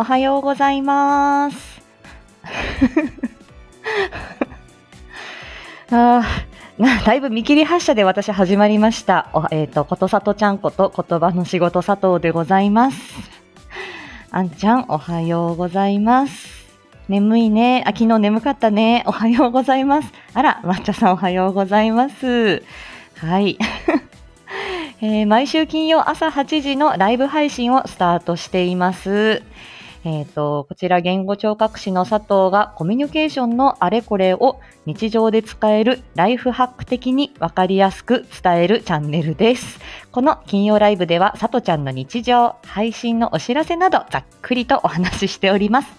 おはようございますだいぶ見切り発車で私始まりました。ことさとちゃんこと言葉の仕事佐藤でございます。あんちゃんおはようございます。眠いね。昨日眠かったね。おはようございます。あら、抹茶さんおはようございます。はい毎週金曜朝8時のライブ配信をスタートしています。こちら言語聴覚士の佐藤がコミュニケーションのあれこれを日常で使えるライフハック的にわかりやすく伝えるチャンネルです。この金曜ライブでは佐藤ちゃんの日常、配信のお知らせなどざっくりとお話ししております。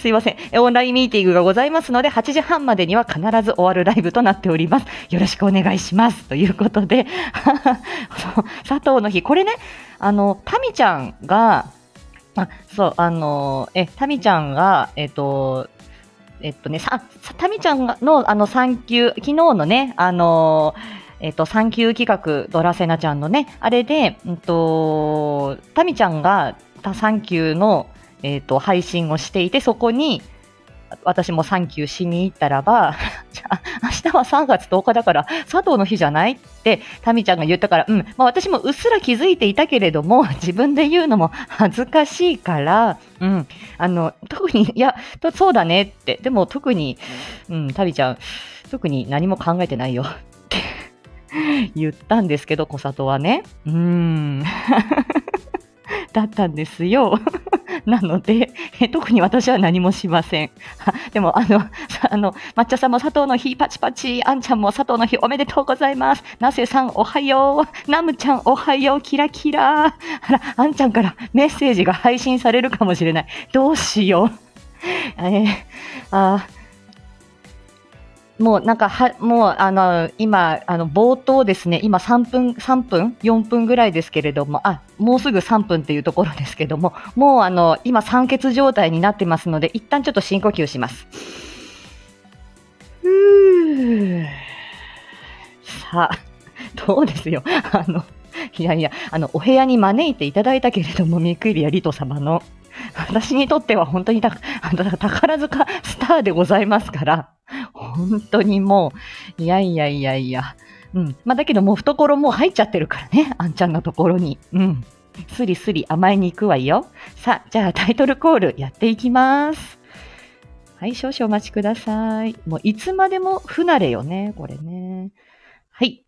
すいません。オンラインミーティングがございますので、8時半までには必ず終わるライブとなっております。よろしくお願いします。ということで、佐藤の日、これね、タミちゃんが、タミちゃんが、タミちゃんの、産休、昨日のね、産休企画、ドラセナちゃんのね、あれで、タミちゃんが産休の、配信をしていて、そこに私も産休しに行ったらばじゃあ明日は3月10日だから佐藤の日じゃないってタミちゃんが言ったから、私もうっすら気づいていたけれども自分で言うのも恥ずかしいから、特にいやそうだねって。でも特に、タミちゃん特に何も考えてないよって言ったんですけど、小里はねだったんですよなので、特に私は何もしません。でも、抹茶さんも佐藤の日パチパチ、あんちゃんも佐藤の日おめでとうございます。なせさんおはよう、なむちゃんおはよう、キラキラ。あんちゃんからメッセージが配信されるかもしれない。どうしよう。もうなんかもう今冒頭ですね、今4分ぐらいですけれども、もうすぐ3分っていうところですけども、もう今酸欠状態になってますので、一旦ちょっと深呼吸します。さあどうですよ。お部屋に招いていただいたけれども、ミクイリアリト様の私にとっては本当に宝塚スターでございますから、本当にもうだけどもう懐もう入っちゃってるからね、あんちゃんのところにスリスリ甘えに行くわよ。さあじゃあタイトルコールやっていきます。はい、少々お待ちください。もういつまでも不慣れよねこれね。はい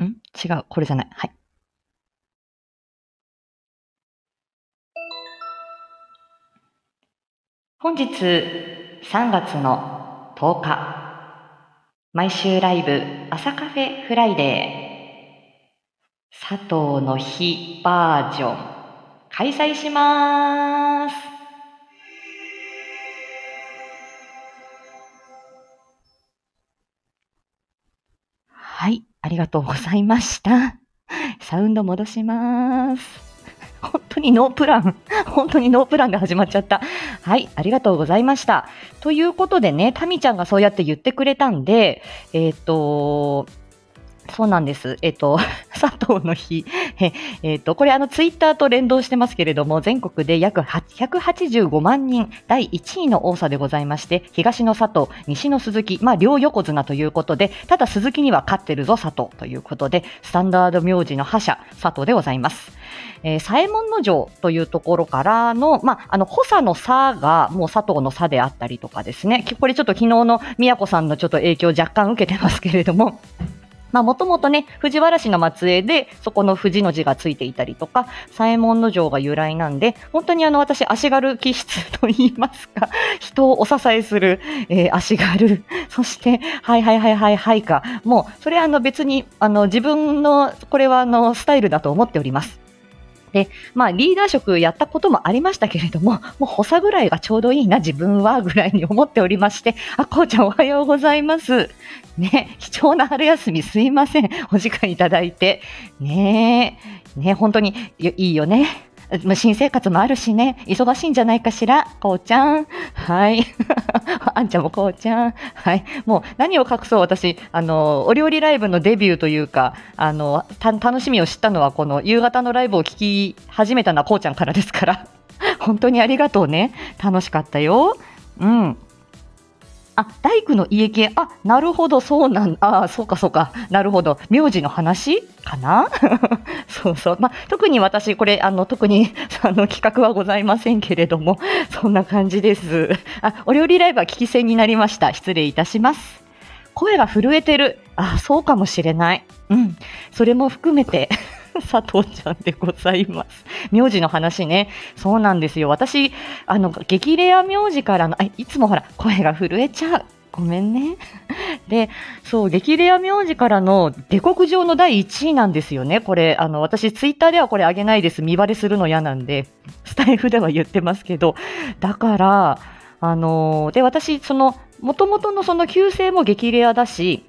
違う、これじゃない。はい本日3月の10日、毎週ライブ朝カフェフライデー、佐藤の日バージョン開催します。はい、ありがとうございました。サウンド戻します。本当にノープランで始まっちゃった。はい、ありがとうございました。ということでね、タミちゃんがそうやって言ってくれたんで、そうなんです。佐藤の日。これツイッターと連動してますけれども、全国で約185万人、第1位の多さでございまして、東の佐藤、西の鈴木、両横綱ということで、ただ鈴木には勝ってるぞ佐藤ということで、スタンダード名字の覇者、佐藤でございます。左衛門の城というところからの、補佐の差がもう佐藤の差であったりとかですね、これちょっと昨日の宮子さんのちょっと影響を若干受けてますけれども、もともとね、藤原氏の末裔で、そこの藤の字がついていたりとか、左衛門の城が由来なんで、本当に私、足軽気質と言いますか、人をお支えする、足軽。そして、もう、それは別に、自分の、これはスタイルだと思っております。で、リーダー職やったこともありましたけれども、もう補佐ぐらいがちょうどいいな、自分は、ぐらいに思っておりまして、こうちゃんおはようございます。ね、貴重な春休みすいません。お時間いただいて。ね、本当にいいよね。新生活もあるしね、忙しいんじゃないかしら、こうちゃん。はい。あんちゃんもこうちゃん。はい。もう何を隠そう、私、お料理ライブのデビューというか、楽しみを知ったのは、この夕方のライブを聞き始めたのはこうちゃんからですから。本当にありがとうね。楽しかったよ。うん。あ、大工の家系。あ、なるほど、そうなん、あ、そうかそうか。なるほど。名字の話かなそうそう。まあ、特に私、これ、特に、企画はございませんけれども、そんな感じです。あ、お料理ライブは聞き戦になりました。失礼いたします。声が震えてる。あ、そうかもしれない。うん。それも含めて。佐藤ちゃんでございます。名字の話ね。そうなんですよ。私、激レア名字からの、いつもほら、声が震えちゃう。ごめんね。で、そう、激レア名字からの下克上の第1位なんですよね。これ、私、ツイッターではこれあげないです。見バレするの嫌なんで、スタイフでは言ってますけど。だから、で、私、元々のその旧姓も激レアだし、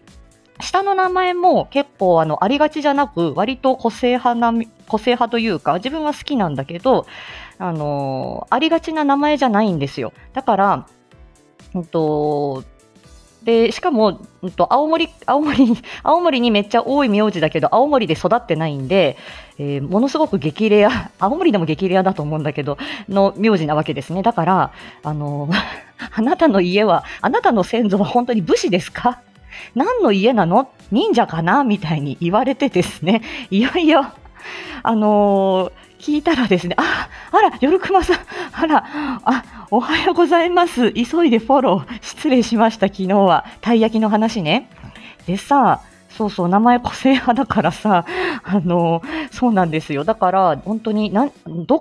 下の名前も結構ありがちじゃなく、割と個性派というか、自分は好きなんだけど、ありがちな名前じゃないんですよ。だから、で、しかも、青森にめっちゃ多い名字だけど、青森で育ってないんで、ものすごく激レア、青森でも激レアだと思うんだけど、の名字なわけですね。だから、あなたの家は、あなたの先祖は本当に武士ですか？何の家なの？忍者かな？みたいに言われてですね、いやいや、聞いたらですね、あら、よるくまさん、あら、おはようございます。急いでフォロー。失礼しました、昨日は。たい焼きの話ね。でさ、そうそう、名前個性派だからさ、そうなんですよ。だから、本当に、ど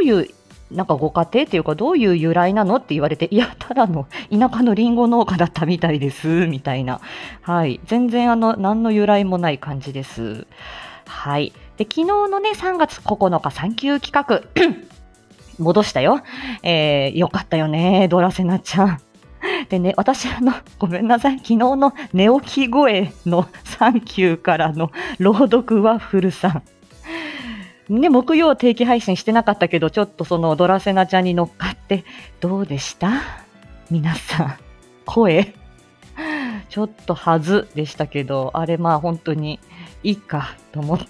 ういう、なんかご家庭っていうか、どういう由来なのって言われて、いや、ただの田舎のリンゴ農家だったみたいです、みたいな。はい。全然何の由来もない感じです。はい。で、昨日のね、3月9日、産休企画、戻したよ。よかったよね、ドラセナちゃん。でね、私ごめんなさい、昨日の寝起き声の産休からの朗読はフルさん。ね、木曜定期配信してなかったけど、ちょっとそのドラセナちゃんに乗っかって、どうでした？皆さん、声。ちょっとはずでしたけど、あれまあ本当にいいかと思って、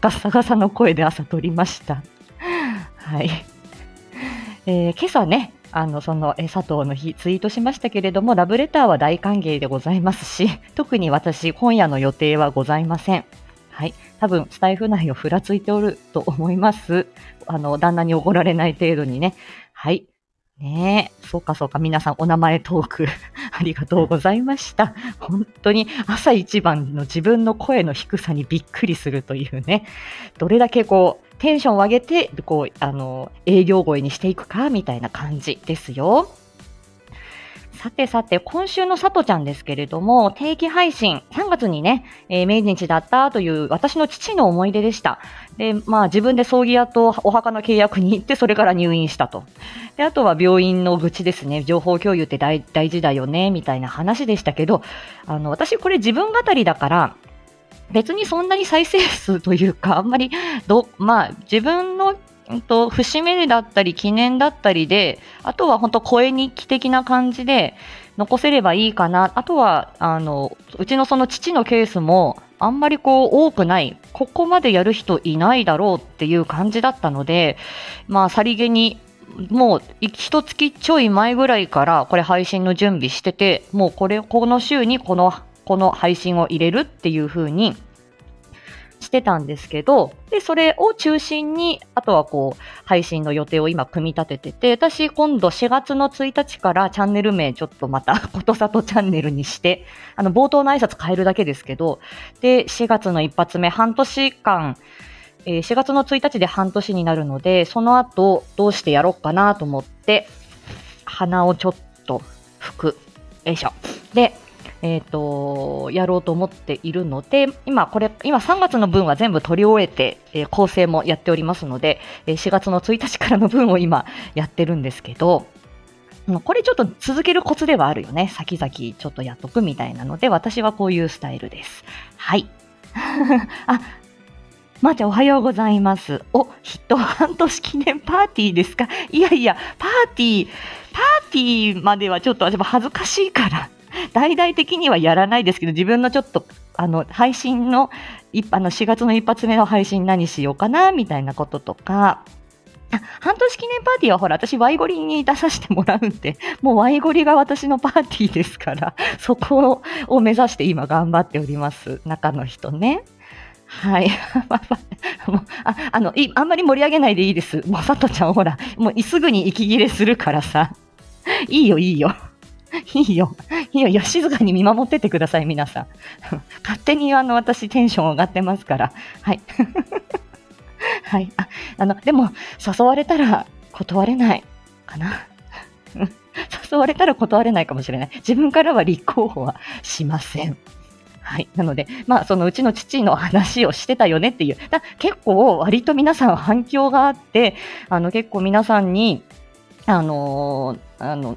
ガサガサの声で朝撮りました。はい。今朝ね、佐藤の日ツイートしましたけれども、ラブレターは大歓迎でございますし、特に私、今夜の予定はございません。はい、多分スタイフ内をふらついておると思います。旦那に怒られない程度にね。はい。ねえ、そうかそうか、皆さんお名前トークありがとうございました。本当に朝一番の自分の声の低さにびっくりするというね。どれだけこう、テンションを上げて、こう、営業声にしていくか、みたいな感じですよ。さてさて、今週の佐藤ちゃんですけれども、定期配信、3月にね、命日だったという私の父の思い出でした。で、まあ自分で葬儀屋とお墓の契約に行って、それから入院したと。で、あとは病院の愚痴ですね。情報共有って 大事だよね、みたいな話でしたけど、私これ自分語りだから、別にそんなに再生数というか、あんまり、まあ自分の節目だったり記念だったりで、あとは本当声日記的な感じで残せればいいかな。あとはうちのその父のケースもあんまりこう多くない、ここまでやる人いないだろうっていう感じだったので、まあさりげにもう一月ちょい前ぐらいからこれ配信の準備してて、もうこの週にこの配信を入れるっていう風にしてたんですけど、で、それを中心に、あとはこう、配信の予定を今組み立ててて、私今度4月の1日からチャンネル名ちょっとまた、ことさとチャンネルにして、冒頭の挨拶変えるだけですけど、で、4月の一発目、半年間、4月の1日で半年になるので、その後、どうしてやろうかなと思って、鼻をちょっと拭く。よいしょ。で、やろうと思っているので、今3月の分は全部取り終えて、構成もやっておりますので、4月の1日からの分を今やってるんですけど、これちょっと続けるコツではあるよね。先々ちょっとやっとくみたいなので、私はこういうスタイルです。はい。あ、まーちゃんおはようございます。お、ヒット半年記念パーティーですか？いやいや、パーティーまではちょっと恥ずかしいから、大々的にはやらないですけど、自分のちょっと、配信の、4月の一発目の配信何しようかな、みたいなこととか、半年記念パーティーはほら、私ワイゴリに出させてもらうんで、もうワイゴリが私のパーティーですから、そこを目指して今頑張っております。中の人ね。はい。あんまり盛り上げないでいいです。もうさとちゃんほら、もうすぐに息切れするからさ。いいよ。静かに見守っててください、皆さん。勝手に私テンション上がってますから。はい。はい。でも、誘われたら断れないかな。誘われたら断れないかもしれない。自分からは立候補はしません。はい。なので、そのうちの父の話をしてたよねっていう。結構、割と皆さん反響があって、結構皆さんに、なん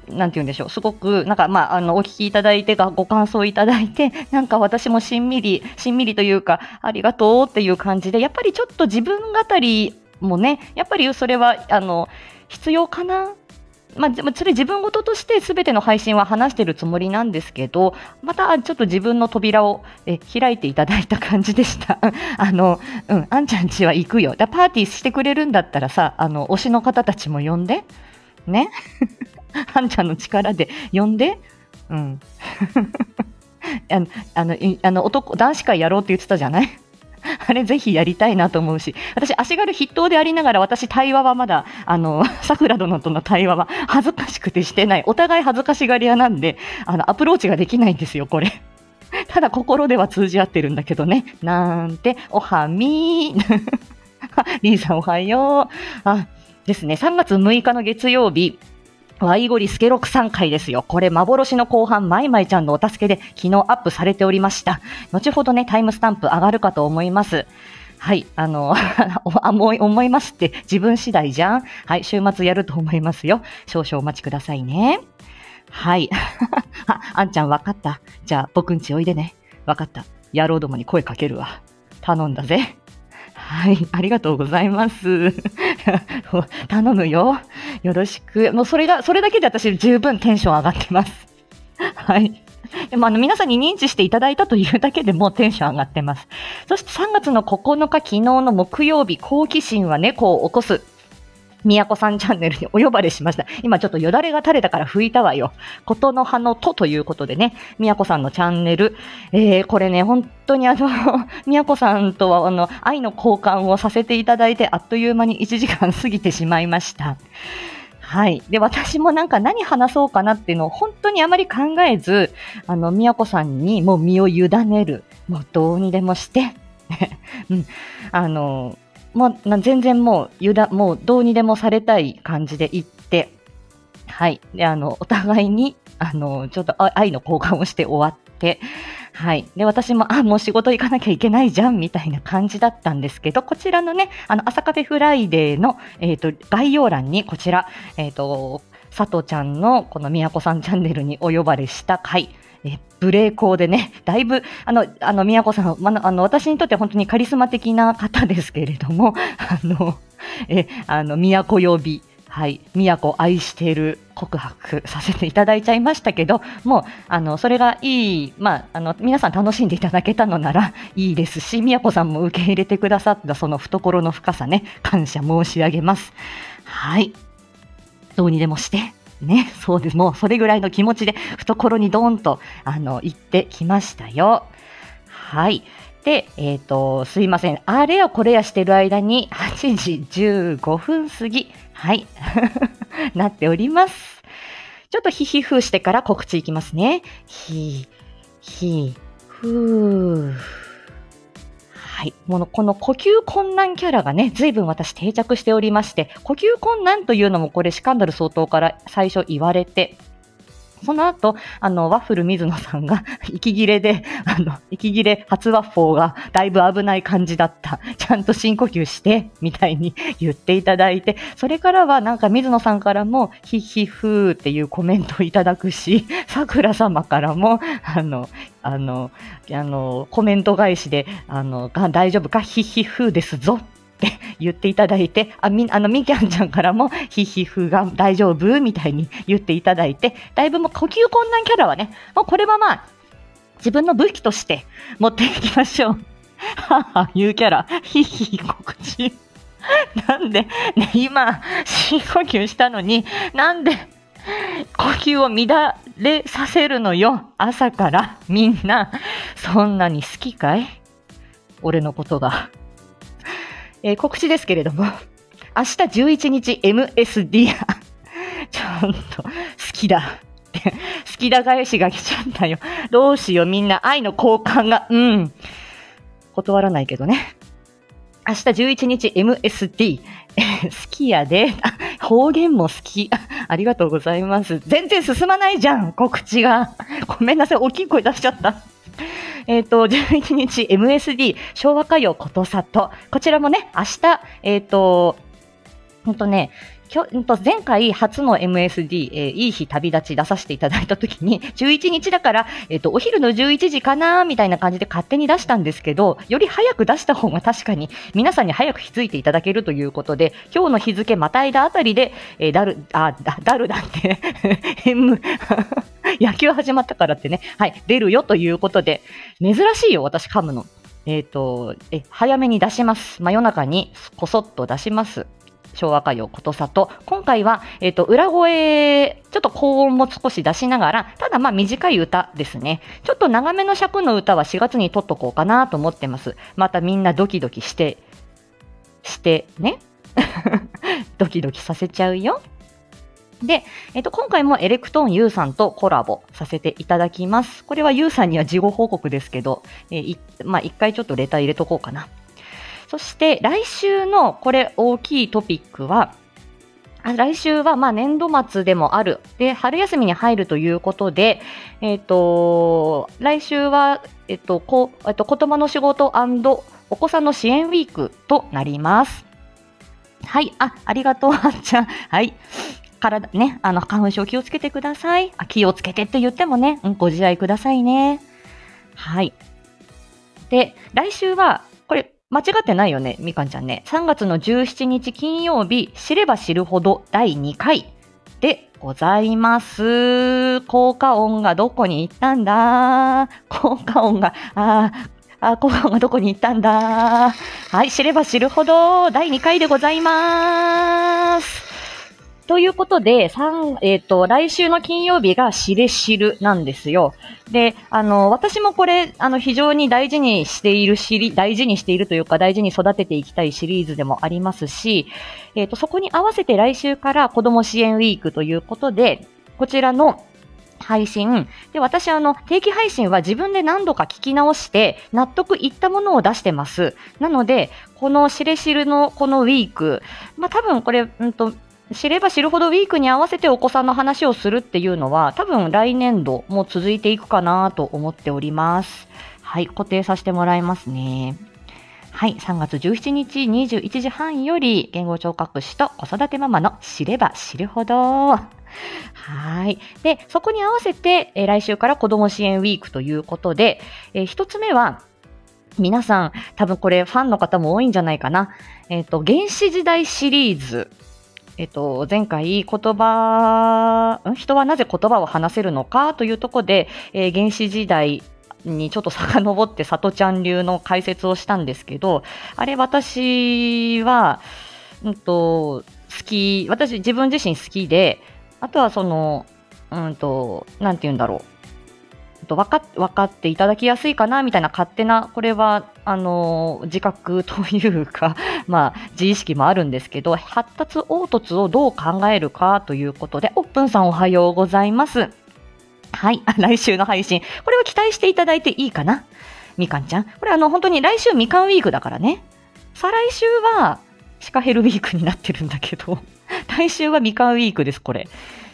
て言うんでしょう。すごく、お聞きいただいて、ご感想いただいて、なんか私もしんみりというか、ありがとうっていう感じで、やっぱりちょっと自分語りもね、やっぱりそれは、必要かな。それ自分事として全ての配信は話してるつもりなんですけど、またちょっと自分の扉を開いていただいた感じでした。あんちゃん家は行くよ。パーティーしてくれるんだったらさ、推しの方たちも呼んで。ね。あんちゃんの力で呼んで。うん。男子会やろうって言ってたじゃない？あれぜひやりたいなと思うし、私足軽筆頭でありながら私対話はまだ桜殿との対話は恥ずかしくてしてない。お互い恥ずかしがり屋なんでアプローチができないんですよこれ。ただ心では通じ合ってるんだけどね。なんておはみーリーさんおはよう。あですね3月6日の月曜日。ワイゴリスケロクさん回ですよ。これ幻の後半、マイマイちゃんのお助けで昨日アップされておりました。後ほどね、タイムスタンプ上がるかと思います。はい、思いますって自分次第じゃん。はい、週末やると思いますよ。少々お待ちくださいね。はい。あんちゃんわかった。じゃあ僕んちおいでね。わかった。野郎どもに声かけるわ。頼んだぜ。はい、ありがとうございます。頼むよ。よろしく。もうそれだけで私十分テンション上がってます。はい。でも皆さんに認知していただいたというだけでもうテンション上がってます。そして3月の9日、昨日の木曜日、好奇心は猫を起こす。みやこさんチャンネルにお呼ばれしました。今ちょっとよだれが垂れたから拭いたわよ。ことの葉のとということでね、みやこさんのチャンネル。これね、本当にみやこさんとは愛の交換をさせていただいて、あっという間に1時間過ぎてしまいました。はい。で、私もなんか何話そうかなっていうのを本当にあまり考えず、みやこさんにもう身を委ねる。もうどうにでもして。うん。もう全然もうどうにでもされたい感じで行って、はい。で、お互いに、ちょっと愛の交換をして終わって、はい。で、私も、もう仕事行かなきゃいけないじゃん、みたいな感じだったんですけど、こちらのね、朝カフェフライデーの、概要欄にこちら、佐藤ちゃんのこのみやこさんチャンネルにお呼ばれした回、無礼講でね、だいぶ、宮子さん、私にとって本当にカリスマ的な方ですけれども、宮子呼び、はい、宮子愛している告白させていただいちゃいましたけど、もう、それがいい、皆さん楽しんでいただけたのならいいですし、宮子さんも受け入れてくださったその懐の深さね、感謝申し上げます。はい。どうにでもして。ね、そうです。もうそれぐらいの気持ちで懐にドーンと行ってきましたよ。はい。で、すいません。あれやこれやしてる間に8時15分過ぎ。はい。なっております。ちょっとヒヒフーしてから告知いきますね。ヒヒフー。はい、もうこの呼吸困難キャラがね、随分私定着しておりまして、呼吸困難というのもこれ、シカンダル総統から最初言われて、その後、ワッフル水野さんが息切れで、息切れ初ワッフォーがだいぶ危ない感じだった。ちゃんと深呼吸して、みたいに言っていただいて、それからはなんか水野さんからも、ひひふーっていうコメントをいただくし、桜様からも、コメント返しで、大丈夫かひひふーですぞ。って言っていただいて、みきゃんちゃんからもひひふが大丈夫みたいに言っていただいて、だいぶもう呼吸困難キャラはね、もうこれはまあ自分の武器として持っていきましょう。はは言うキャラ、ひひ告知なんで、ね、今深呼吸したのになんで呼吸を乱れさせるのよ。朝からみんなそんなに好きかい俺のことが。告知ですけれども、明日11日 MSD ちょっと好きだって好きだ返しが来ちゃったよ。どうしよう、みんな愛の交換が断らないけどね。明日11日 MSD 好きやで、方言も好き、ありがとうございます。全然進まないじゃん告知が、ごめんなさい大きい声出しちゃった。11日 MSD 昭和歌謡ことさと、こちらもね明日ね、前回初の MSD、いい日旅立ち出させていただいたときに11日だから、お昼の11時かなみたいな感じで勝手に出したんですけど、より早く出した方が確かに皆さんに早く気づいていただけるということで、今日の日付またいだあたりで、だるだって野球始まったからってね、はい、出るよということで、珍しいよ私噛むの。早めに出します。真夜中にこそっと出します。昭和歌謡ことさと、今回は、裏声ちょっと高音も少し出しながら、ただまあ短い歌ですね。ちょっと長めの尺の歌は4月に撮っとこうかなと思ってます。またみんなドキドキしてねドキドキさせちゃうよ。で、今回もエレクトーン U さんとコラボさせていただきます。これは U さんには事後報告ですけど、まあ、一回ちょっとレター入れとこうかな。そして来週のこれ大きいトピックは、来週はまあ年度末でもあるで春休みに入るということで、来週は言葉の仕事&お子さんの支援ウィークとなります。はい、ありがとうあっちゃん、はい。体ね、花粉症気をつけてください。気をつけてって言ってもね、ご自愛くださいね。はい。で来週はこれ。間違ってないよね、みかんちゃんね。3月の17日金曜日、知れば知るほど第2回でございます。効果音がどこに行ったんだ。効果音が、効果音がどこに行ったんだ。はい、知れば知るほど第2回でございます。ということで、来週の金曜日が知れ知るなんですよ。で、私もこれ、非常に大事にしているというか、大事に育てていきたいシリーズでもありますし、そこに合わせて来週から子ども支援ウィークということで、こちらの配信で、私定期配信は自分で何度か聞き直して納得いったものを出してます。なので、この知れ知るのこのウィーク、まあ、多分これ知れば知るほどウィークに合わせてお子さんの話をするっていうのは、多分来年度も続いていくかなと思っております。はい、固定させてもらいますね。はい、3月17日21時半より、言語聴覚士と子育てママの知れば知るほど。はい。で、そこに合わせて、来週から子ども支援ウィークということで、1つ目は、皆さん、多分これファンの方も多いんじゃないかな。原始時代シリーズ。前回人はなぜ言葉を話せるのかというところで、原始時代にちょっと遡ってさとちゃん流の解説をしたんですけど、あれ私は、私自分自身好きで、あとはなんて言うんだろう、分かっていただきやすいかなみたいな勝手な、これは自覚というか、まあ、自意識もあるんですけど、発達凹凸をどう考えるかということで、おっぷんさんおはようございます。はい、来週の配信。これは期待していただいていいかな、みかんちゃん。これ本当に来週みかんウィークだからね。再来週はシカヘルウィークになってるんだけど、来週はみかんウィークです、これ。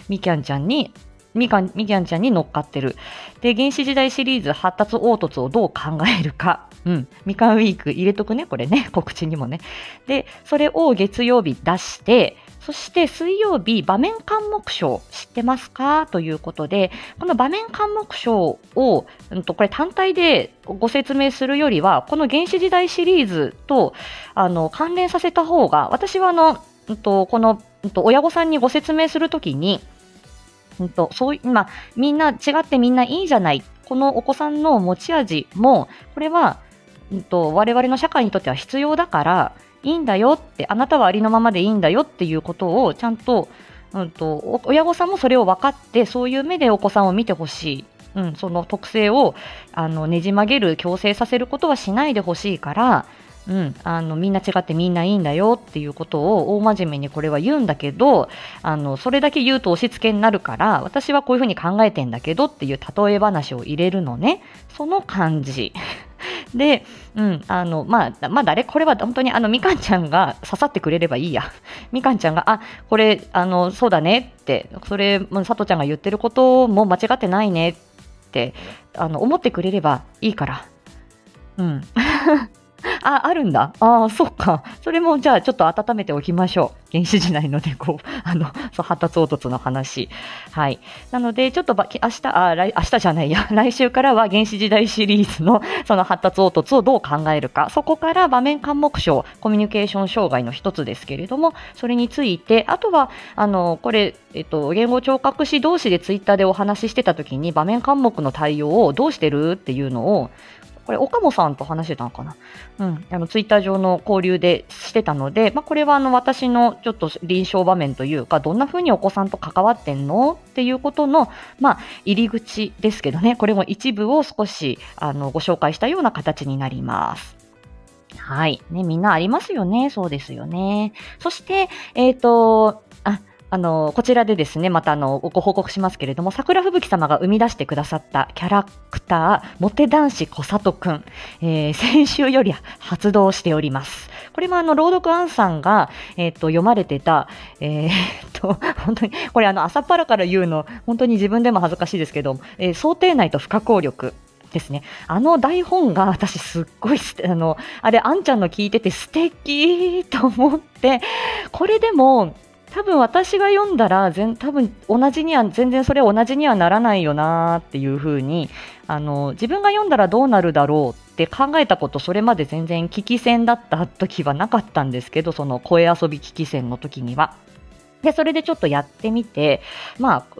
みきゃんちゃんにみきゃんちゃんに乗っかってる。で、原始時代シリーズ発達凹凸をどう考えるか。うん。みかんウィーク入れとくね、これね。告知にもね。で、それを月曜日出して、そして水曜日、場面緘黙賞知ってますかということで、この場面緘黙賞を、これ単体でご説明するよりは、この原始時代シリーズと、関連させた方が、私はこの、親御さんにご説明するときに、みんな違ってみんないいじゃない。このお子さんの持ち味も、これは、我々の社会にとっては必要だから、いいんだよって、あなたはありのままでいいんだよっていうことをちゃんと、親御さんもそれを分かって、そういう目でお子さんを見てほしい。うん、その特性をねじ曲げる、強制させることはしないでほしいから、うん、みんな違ってみんないいんだよっていうことを大真面目にこれは言うんだけど、それだけ言うと押し付けになるから、私はこういうふうに考えてんだけどっていう例え話を入れるのね。その感じ。で、うん、これは本当にみかんちゃんが刺さってくれればいいや。みかんちゃんが、あ、これ、そうだねって、それ、さとちゃんが言ってることも間違ってないねって、思ってくれればいいから。うん。あ、あるんだ。ああ、そっか。それも、じゃあ、ちょっと温めておきましょう。原始時代のね、発達凹凸の話。はい。なので、ちょっと明日じゃないや。来週からは原始時代シリーズの、その発達凹凸をどう考えるか。そこから場面緘黙症、コミュニケーション障害の一つですけれども、それについて、あとは、これ、言語聴覚士同士でツイッターでお話ししてた時に、場面緘黙の対応をどうしてるっていうのを、これ、岡本さんと話してたのかな、うん、ツイッター上の交流でしてたので、これは私のちょっと臨床場面というか、どんな風にお子さんと関わってんのっていうことの、入り口ですけどね、これも一部を少しご紹介したような形になります。はい。ね、みんなありますよね。そうですよね。そして、こちらでですね、またご報告しますけれども、桜吹雪様が生み出してくださったキャラクター、モテ男子小里くん、先週より発動しております。これも朗読アンさんが、読まれてた、本当に、これ朝っぱらから言うの、本当に自分でも恥ずかしいですけど、想定内と不可抗力。ですね、台本が私すっごいあれあんちゃんの聞いてて素敵と思って、これでも多分私が読んだら多分全然それ同じにはならないよなっていう風に自分が読んだらどうなるだろうって考えたこと、それまで全然聞き戦だった時はなかったんですけど、その声遊び聞き戦の時には。で、それでちょっとやってみて、読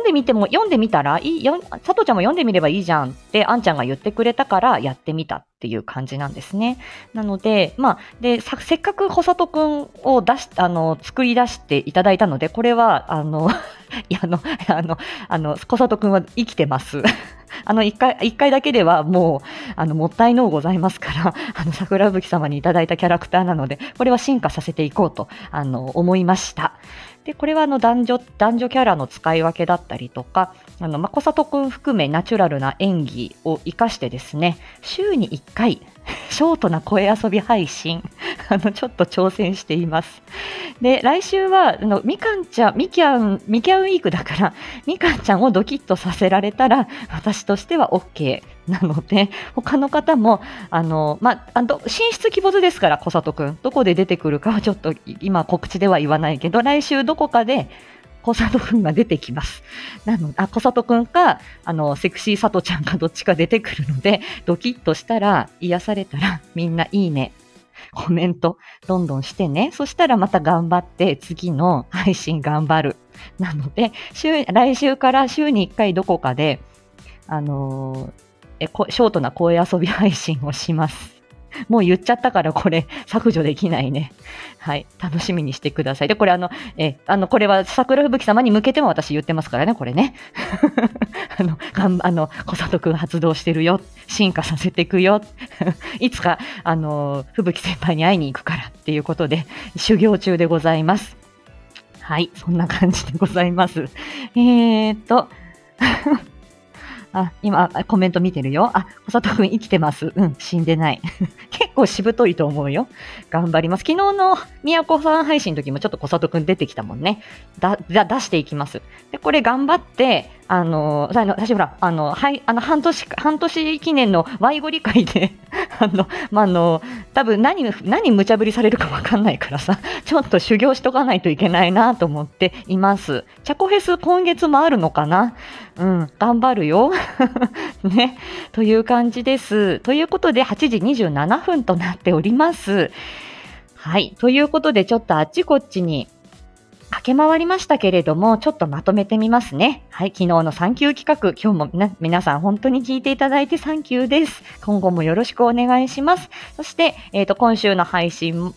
んでみたらいいよ、さとちゃんも読んでみればいいじゃんって、あんちゃんが言ってくれたからやってみたっていう感じなんですね。なので、せっかく小里くんを作り出していただいたので、これは、小里くんは生きてます。一回だけではもう、もったいのうございますから、桜吹様にいただいたキャラクターなので、これは進化させていこうと、思いました。で、これは男女キャラの使い分けだったりとか、小里くん含めナチュラルな演技を活かしてですね、週に1回、ショートな声遊び配信、ちょっと挑戦しています。で、来週は、みきゃんウィークだから、みかんちゃんをドキッとさせられたら、私としては OK なので、他の方も、寝室鬼没ですから、小里くん。どこで出てくるかはちょっと今告知では言わないけど、来週どこかで、小里くんが出てきます。小里くんか、セクシーさとちゃんかどっちか出てくるので、ドキッとしたら、癒されたら、みんないいね、コメント、どんどんしてね。そしたらまた頑張って、次の配信頑張る。なので、来週から週に1回どこかで、ショートな声遊び配信をします。もう言っちゃったからこれ削除できないね。はい。楽しみにしてください。で、これこれは桜吹雪様に向けても私言ってますからね、これね。小里くん発動してるよ。進化させていくよ。いつか、吹雪先輩に会いに行くからっていうことで、修行中でございます。はい。そんな感じでございます。今、コメント見てるよ。あ、小里くん生きてます。うん、死んでない。結構しぶといと思うよ。頑張ります。昨日の宮子さん配信の時もちょっと小里くん出てきたもんね。出していきます。で、これ頑張って、私ほら、半年記念のワイゴリ会で、多分何無茶ぶりされるかわかんないからさ、ちょっと修行しとかないといけないなと思っています。チャコフェス今月もあるのかな？うん、頑張るよ。ね。という感じです。ということで、8時27分となっております。はい。ということで、ちょっとあっちこっちに、駆け回りましたけれども、ちょっとまとめてみますね。はい、昨日のサンキュー企画、今日も、皆さん本当に聞いていただいてサンキューです。今後もよろしくお願いします。そして、今週の配信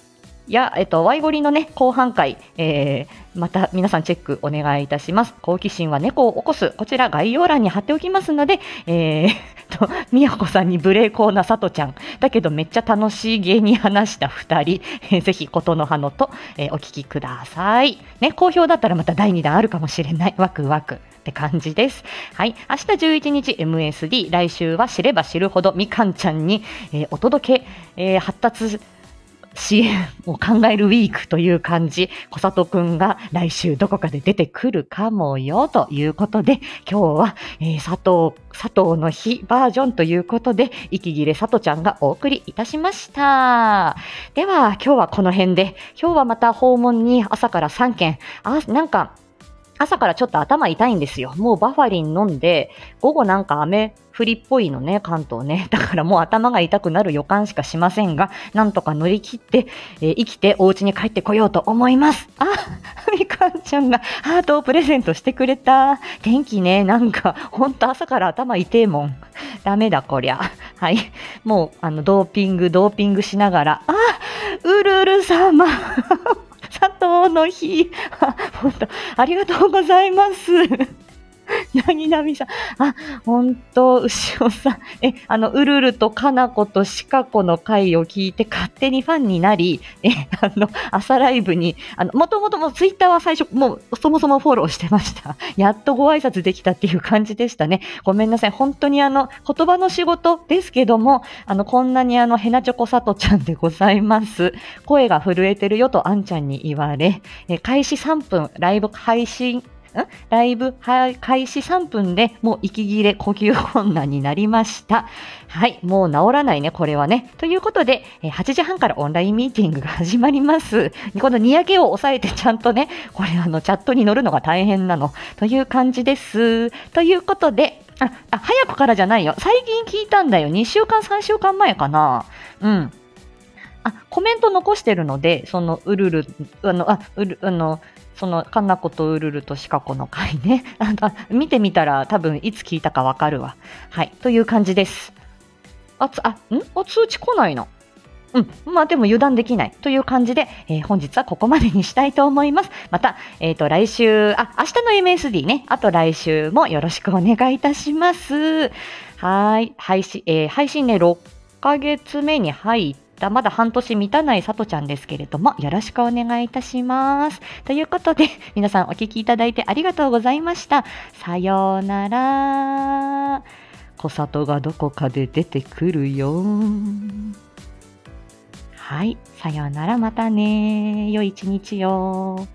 や、ワイゴリのね、後半回、また皆さんチェックお願いいたします。好奇心は猫を起こす。こちら概要欄に貼っておきますので、みやこさんに無礼講なさとちゃん。だけどめっちゃ楽しい芸に話した2人。ぜひことの葉のと、お聞きください。ね、好評だったらまた第2弾あるかもしれない。ワクワクって感じです。はい。明日11日 MSD。来週は知れば知るほどみかんちゃんに、お届け、発達、支援を考えるウィークという感じ。小里くんが来週どこかで出てくるかもよということで、今日は、佐藤の日バージョンということで、息切れさとちゃんがお送りいたしました。では、今日はこの辺で、今日はまた訪問に朝から3件、なんか、朝からちょっと頭痛いんですよ。もうバファリン飲んで、午後なんか雨降りっぽいのね、関東ね。だからもう頭が痛くなる予感しかしませんが、なんとか乗り切って、生きてお家に帰ってこようと思います。あ、みかんちゃんがハートをプレゼントしてくれた。天気ね、なんかほんと朝から頭痛えもん。ダメだこりゃ。はい。もうドーピングしながら、あ、うるる様。佐藤の日、本当ありがとうございます。なぎなみさん、本当牛尾さん、うるるとかなことしかこの回を聞いて勝手にファンになり、朝ライブに、もともともツイッターは最初もうそもそもフォローしてました。やっとご挨拶できたっていう感じでしたね。ごめんなさい、本当に言葉の仕事ですけども、こんなにヘナチョコさとちゃんでございます。声が震えてるよとあんちゃんに言われ、開始3分ライブ開始3分でもう息切れ呼吸困難になりました。はい、もう治らないね、これはね。ということで、8時半からオンラインミーティングが始まります。このにやけを抑えてちゃんとね、これチャットに乗るのが大変なの。という感じです。ということで、早くからじゃないよ。最近聞いたんだよ。2週間、3週間前かな。うん。コメント残してるので、かなことうるるとしかこの回ね。見てみたら多分いつ聞いたかわかるわ。はい。という感じです。通知来ないな。うん。まあでも油断できない。という感じで、本日はここまでにしたいと思います。また、来週、明日の MSD ね。あと来週もよろしくお願いいたします。はい。配信ね、6ヶ月目に入って、まだ半年満たないさとちゃんですけれども、よろしくお願いいたします。ということで、皆さんお聞きいただいてありがとうございました。さようなら。小里がどこかで出てくるよ。はい、さようなら、またね。良い一日よ。